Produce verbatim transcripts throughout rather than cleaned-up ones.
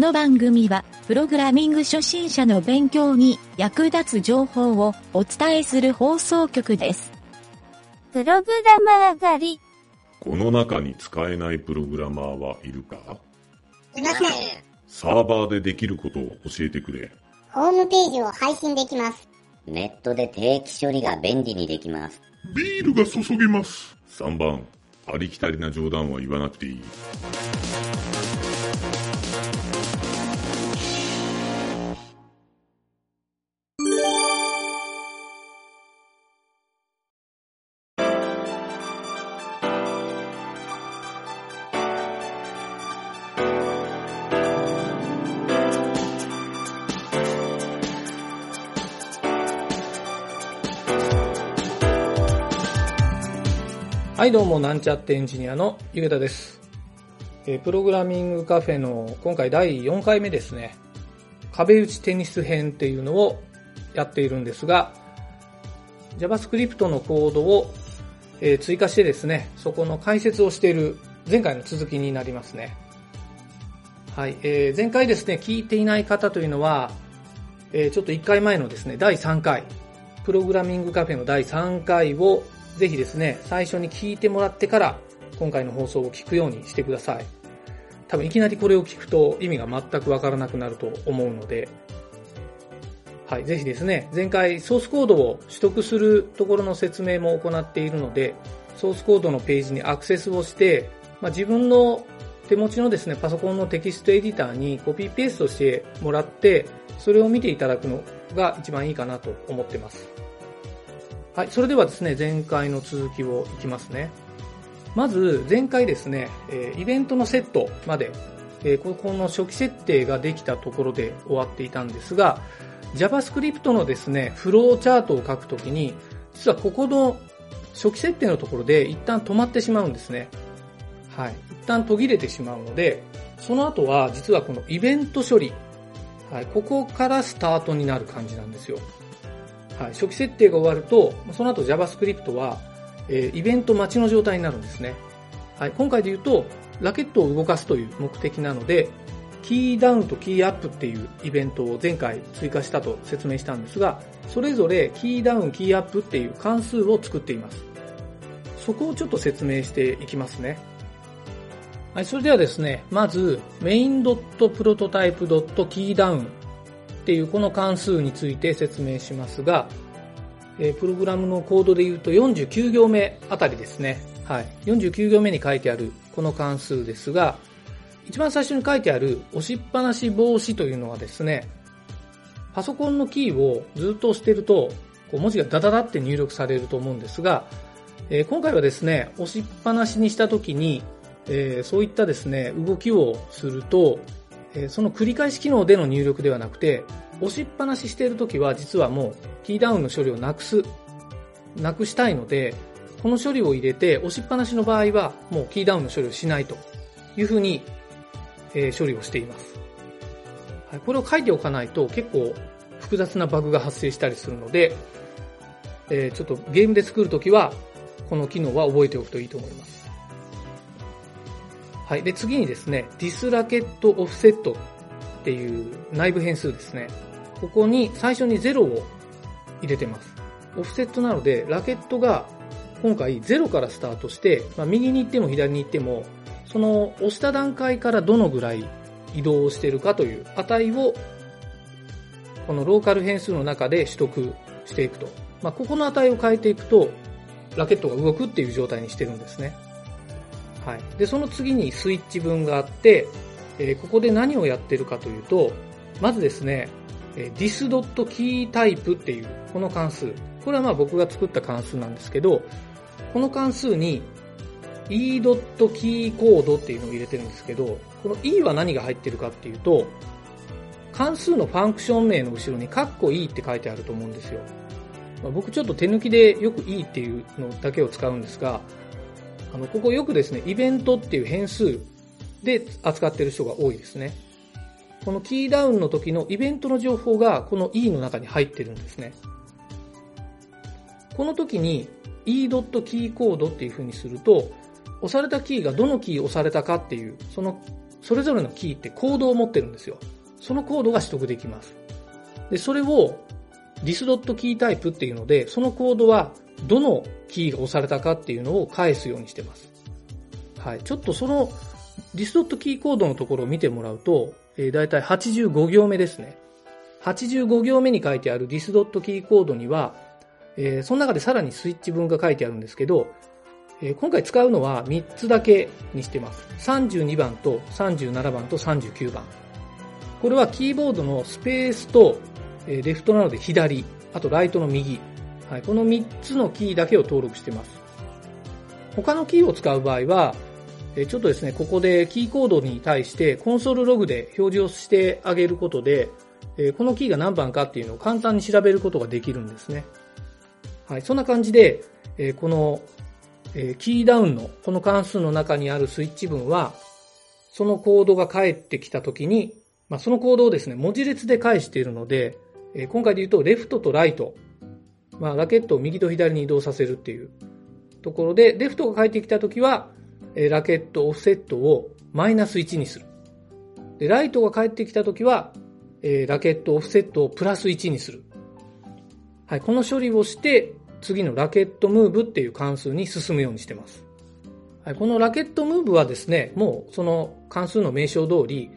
の番組はプログラミング初心者の勉強に役立つ情報をお伝えする放送局です。プログラマー狩り。この中に使えないプログラマーはいるか？いません。サーバーでできることを教えてくれ。ホームページを配信できます。ネットで定期処理が便利にできます。ビールが注げます。さんばん、ありきたりな冗談は言わなくていい。はいどうも、なんちゃってエンジニアのゆげたです。えー、プログラミングカフェの今回だいよんかいめですね。壁打ちテニス編っていうのをやっているんですが、 JavaScript のコードを、えー、追加してですね、そこの解説をしている前回の続きになりますね。はい、えー、前回ですね、聞いていない方というのは、えー、ちょっといっかいまえのですね、だいさんかい、プログラミングカフェのだいさんかいをぜひですね、最初に聞いてもらってから今回の放送を聞くようにしてください。多分いきなりこれを聞くと意味が全くわからなくなると思うので、はい、ぜひですね、前回ソースコードを取得するところの説明も行っているので、ソースコードのページにアクセスをして、まあ、自分の手持ちのですね、パソコンのテキストエディターにコピーペーストしてもらって、それを見ていただくのが一番いいかなと思ってます。はい、それではですね、前回の続きをいきますね。まず前回ですね、イベントのセットまで、ここの初期設定ができたところで終わっていたんですが、 JavaScript のですね、フローチャートを書くときに、実はここの初期設定のところで一旦止まってしまうんですね。はい、一旦途切れてしまうので、その後は実はこのイベント処理、はい、ここからスタートになる感じなんですよ。はい、初期設定が終わると、その後 JavaScript は、えー、イベント待ちの状態になるんですね。はい、今回で言うと、ラケットを動かすという目的なので、キーダウンとキーアップっていうイベントを前回追加したと説明したんですが、それぞれキーダウン、キーアップっていう関数を作っています。そこをちょっと説明していきますね。はい、それではですね、まず メインドットプロトタイプドットキーダウンっていうこの関数について説明しますが、えー、プログラムのコードで言うとよんじゅうきゅうぎょうめあたりですね。はい、よんじゅうきゅうぎょうめに書いてあるこの関数ですが、一番最初に書いてある押しっぱなし防止というのはですね、パソコンのキーをずっと押してるとこう文字がダダダって入力されると思うんですが、えー、今回はですね、押しっぱなしにした時に、えー、そういったですね、動きをすると、その繰り返し機能での入力ではなくて、押しっぱなししているときは実はもうキーダウンの処理をなくす、なくしたいので、この処理を入れて、押しっぱなしの場合はもうキーダウンの処理をしないというふうに処理をしています。これを書いておかないと結構複雑なバグが発生したりするので、ちょっとゲームで作るときはこの機能は覚えておくといいと思います。はい。で、次にですね、ディスラケットオフセットっていう内部変数ですね。ここに最初にゼロを入れてます。オフセットなので、ラケットが今回ゼロからスタートして、まあ、右に行っても左に行っても、その押した段階からどのぐらい移動してるかという値を、このローカル変数の中で取得していくと。まあ、ここの値を変えていくと、ラケットが動くっていう状態にしてるんですね。はい、でその次にスイッチ文があって、えー、ここで何をやってるかというと、まずですね、えー、ディスドットキータイプっていうこの関数、これはまあ僕が作った関数なんですけど、この関数に イードットキーコードっていうのを入れてるんですけど、この E は何が入ってるかっていうと、関数のファンクション名の後ろにカッコ E って書いてあると思うんですよ。まあ、僕ちょっと手抜きでよく E っていうのだけを使うんですが、あの、ここよくですね、イベントっていう変数で扱っている人が多いですね。このキーダウンの時のイベントの情報がこの E の中に入ってるんですね。この時に イードットキーコードっていう風にすると、押されたキーがどのキーを押されたかっていう、そのそれぞれのキーってコードを持ってるんですよ。そのコードが取得できます。で、それを this.keytype っていうので、そのコードはどのキーが押されたかっていうのを返すようにしてます。はい。ちょっとその this.keycode のところを見てもらうと、えー、だいたいはちじゅうご行目ですね。はちじゅうご行目に書いてある this.keycode には、えー、その中でさらにスイッチ文が書いてあるんですけど、えー、今回使うのはみっつだけにしてます。さんじゅうにばんとさんじゅうななばんとさんじゅうきゅうばん。これはキーボードのスペースと、えー、レフトなので左、あとライトの右。はい、このみっつのキーだけを登録してます。他のキーを使う場合は、えー、ちょっとですね、ここでキーコードに対してコンソールログで表示をしてあげることで、えー、このキーが何番かっていうのを簡単に調べることができるんですね。はい、そんな感じで、えー、この、えー、キーダウンのこの関数の中にあるスイッチ文は、そのコードが返ってきたときに、まあ、そのコードをですね、文字列で返しているので、えー、今回で言うとレフトとライト、まあ、ラケットを右と左に移動させるっていうところで、レフトが返ってきたときは、えー、ラケットオフセットをマイナスいちにする。で、ライトが返ってきたときは、えー、ラケットオフセットをプラスいちにする。はい、この処理をして、次のラケットムーブっていう関数に進むようにしてます。はい、このラケットムーブはですね、もうその関数の名称通り、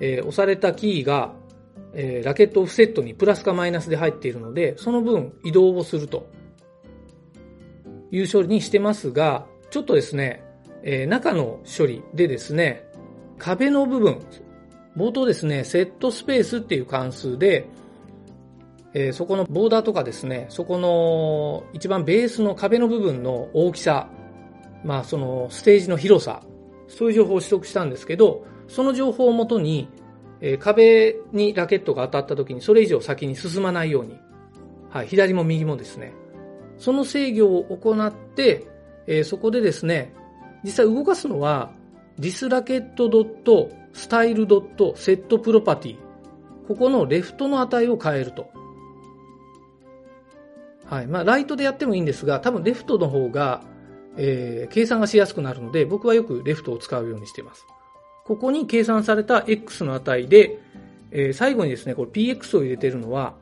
えー、押されたキーが、えー、ラケットオフセットにプラスかマイナスで入っているので、その分移動をするという処理にしてますが、ちょっとですね、えー、中の処理でですね、壁の部分、冒頭ですね、セットスペースっていう関数で、えー、そこのボーダーとかですね、そこの一番ベースの壁の部分の大きさ、まあそのステージの広さ、そういう情報を取得したんですけど、その情報をもとに、えー、壁にラケットが当たった時にそれ以上先に進まないように、はい、左も右もですね、その制御を行って、えー、そこでですね、実際動かすのは this.racket.style.setProperty、ここのレフトの値を変えると。はい。まあ、ライトでやってもいいんですが、多分レフトの方が、えー、計算がしやすくなるので、僕はよくレフトを使うようにしています。ここに計算された X の値で、えー、最後にですね、これ ピーエックス を入れているのは、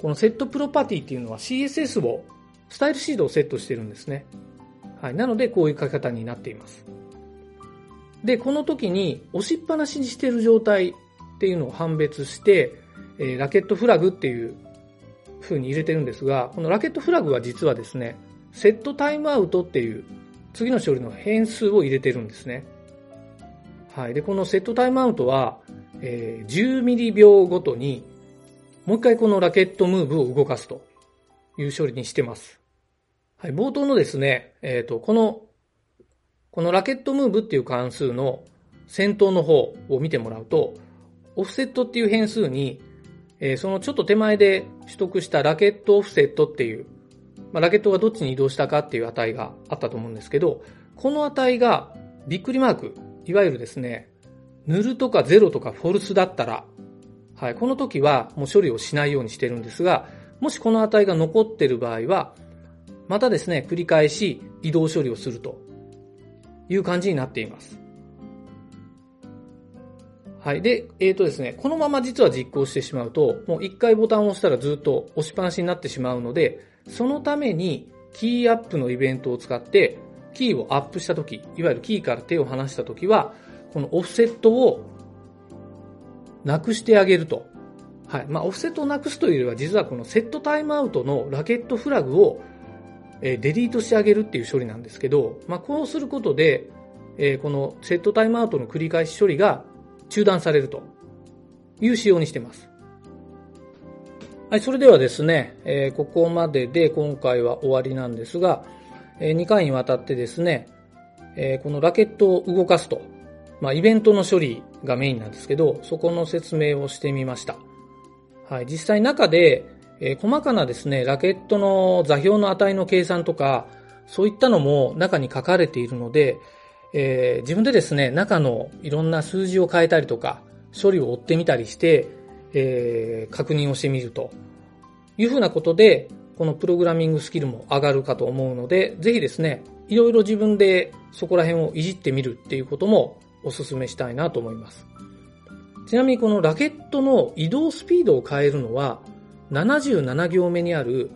このセットプロパティっていうのは シーエスエス を、スタイルシードをセットしてるんですね。はい。なので、こういう書き方になっています。で、この時に押しっぱなしにしている状態っていうのを判別して、えー、ラケットフラグっていう、ふうに入れてるんですが、このラケットフラグは実はですね、セットタイムアウトっていう次の処理の変数を入れてるんですね。はい。で、このセットタイムアウトは、えー、じゅうミリびょうごとにもう一回このラケットムーブを動かすという処理にしてます。はい。冒頭のですね、えっと、この、このラケットムーブっていう関数の先頭の方を見てもらうと、オフセットっていう変数にそのちょっと手前で取得したラケットオフセットっていう、まあ、ラケットがどっちに移動したかっていう値があったと思うんですけど、この値がびっくりマーク、いわゆるですね、ヌルとかゼロとかフォルスだったら、はい、この時はもう処理をしないようにしてるんですが、もしこの値が残ってる場合は、またですね、繰り返し移動処理をするという感じになっています。はい。で、えっとですね、このまま実は実行してしまうと、もう一回ボタンを押したらずっと押しっぱなしになってしまうので、そのためにキーアップのイベントを使って、キーをアップしたとき、いわゆるキーから手を離したときは、このオフセットをなくしてあげると。はい。まあ、オフセットをなくすというよりは、実はこのセットタイムアウトのラケットフラグをデリートしてあげるっていう処理なんですけど、まあ、こうすることで、このセットタイムアウトの繰り返し処理が中断されるという仕様にしています。はい、それではですね、えー、ここまでで今回は終わりなんですが、えー、にかいにわたってですね、えー、このラケットを動かすと、まあ、イベントの処理がメインなんですけど、そこの説明をしてみました。はい、実際中で、えー、細かなですね、ラケットの座標の値の計算とか、そういったのも中に書かれているので、えー、自分でですね、中のいろんな数字を変えたりとか、処理を追ってみたりして、えー、確認をしてみるというふうなことで、このプログラミングスキルも上がるかと思うので、ぜひですね、いろいろ自分でそこら辺をいじってみるっていうこともお勧めしたいなと思います。ちなみにこのラケットの移動スピードを変えるのはななじゅうなな行目にある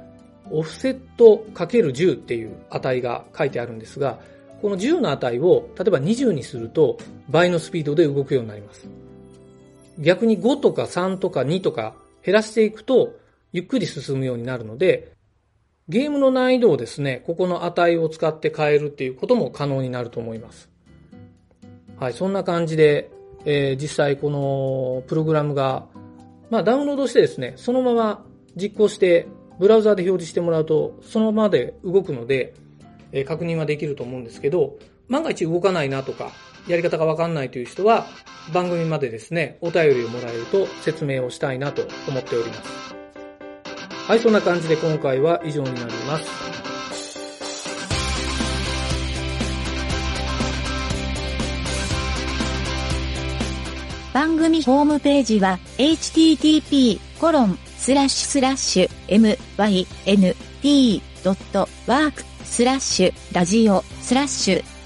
オフセット かけるじゅう っていう値が書いてあるんですが、このじゅうの値を例えばにじゅうにすると倍のスピードで動くようになります。逆にごとかさんとかにとか減らしていくとゆっくり進むようになるので、ゲームの難易度をですね、ここの値を使って変えるっていうことも可能になると思います。はい、そんな感じで、えー、実際このプログラムが、まあ、ダウンロードしてですね、そのまま実行してブラウザで表示してもらうとそのままで動くので、えー、確認はできると思うんですけど、万が一動かないなとかやり方がわかんないという人は番組までですね、お便りをもらえると説明をしたいなと思っております。はい、そんな感じで今回は以上になります。番組ホームページは エイチティーティーピーコロンスラッシュスラッシュ エムワイエヌティードットワークスラッシュラジオスラッシュ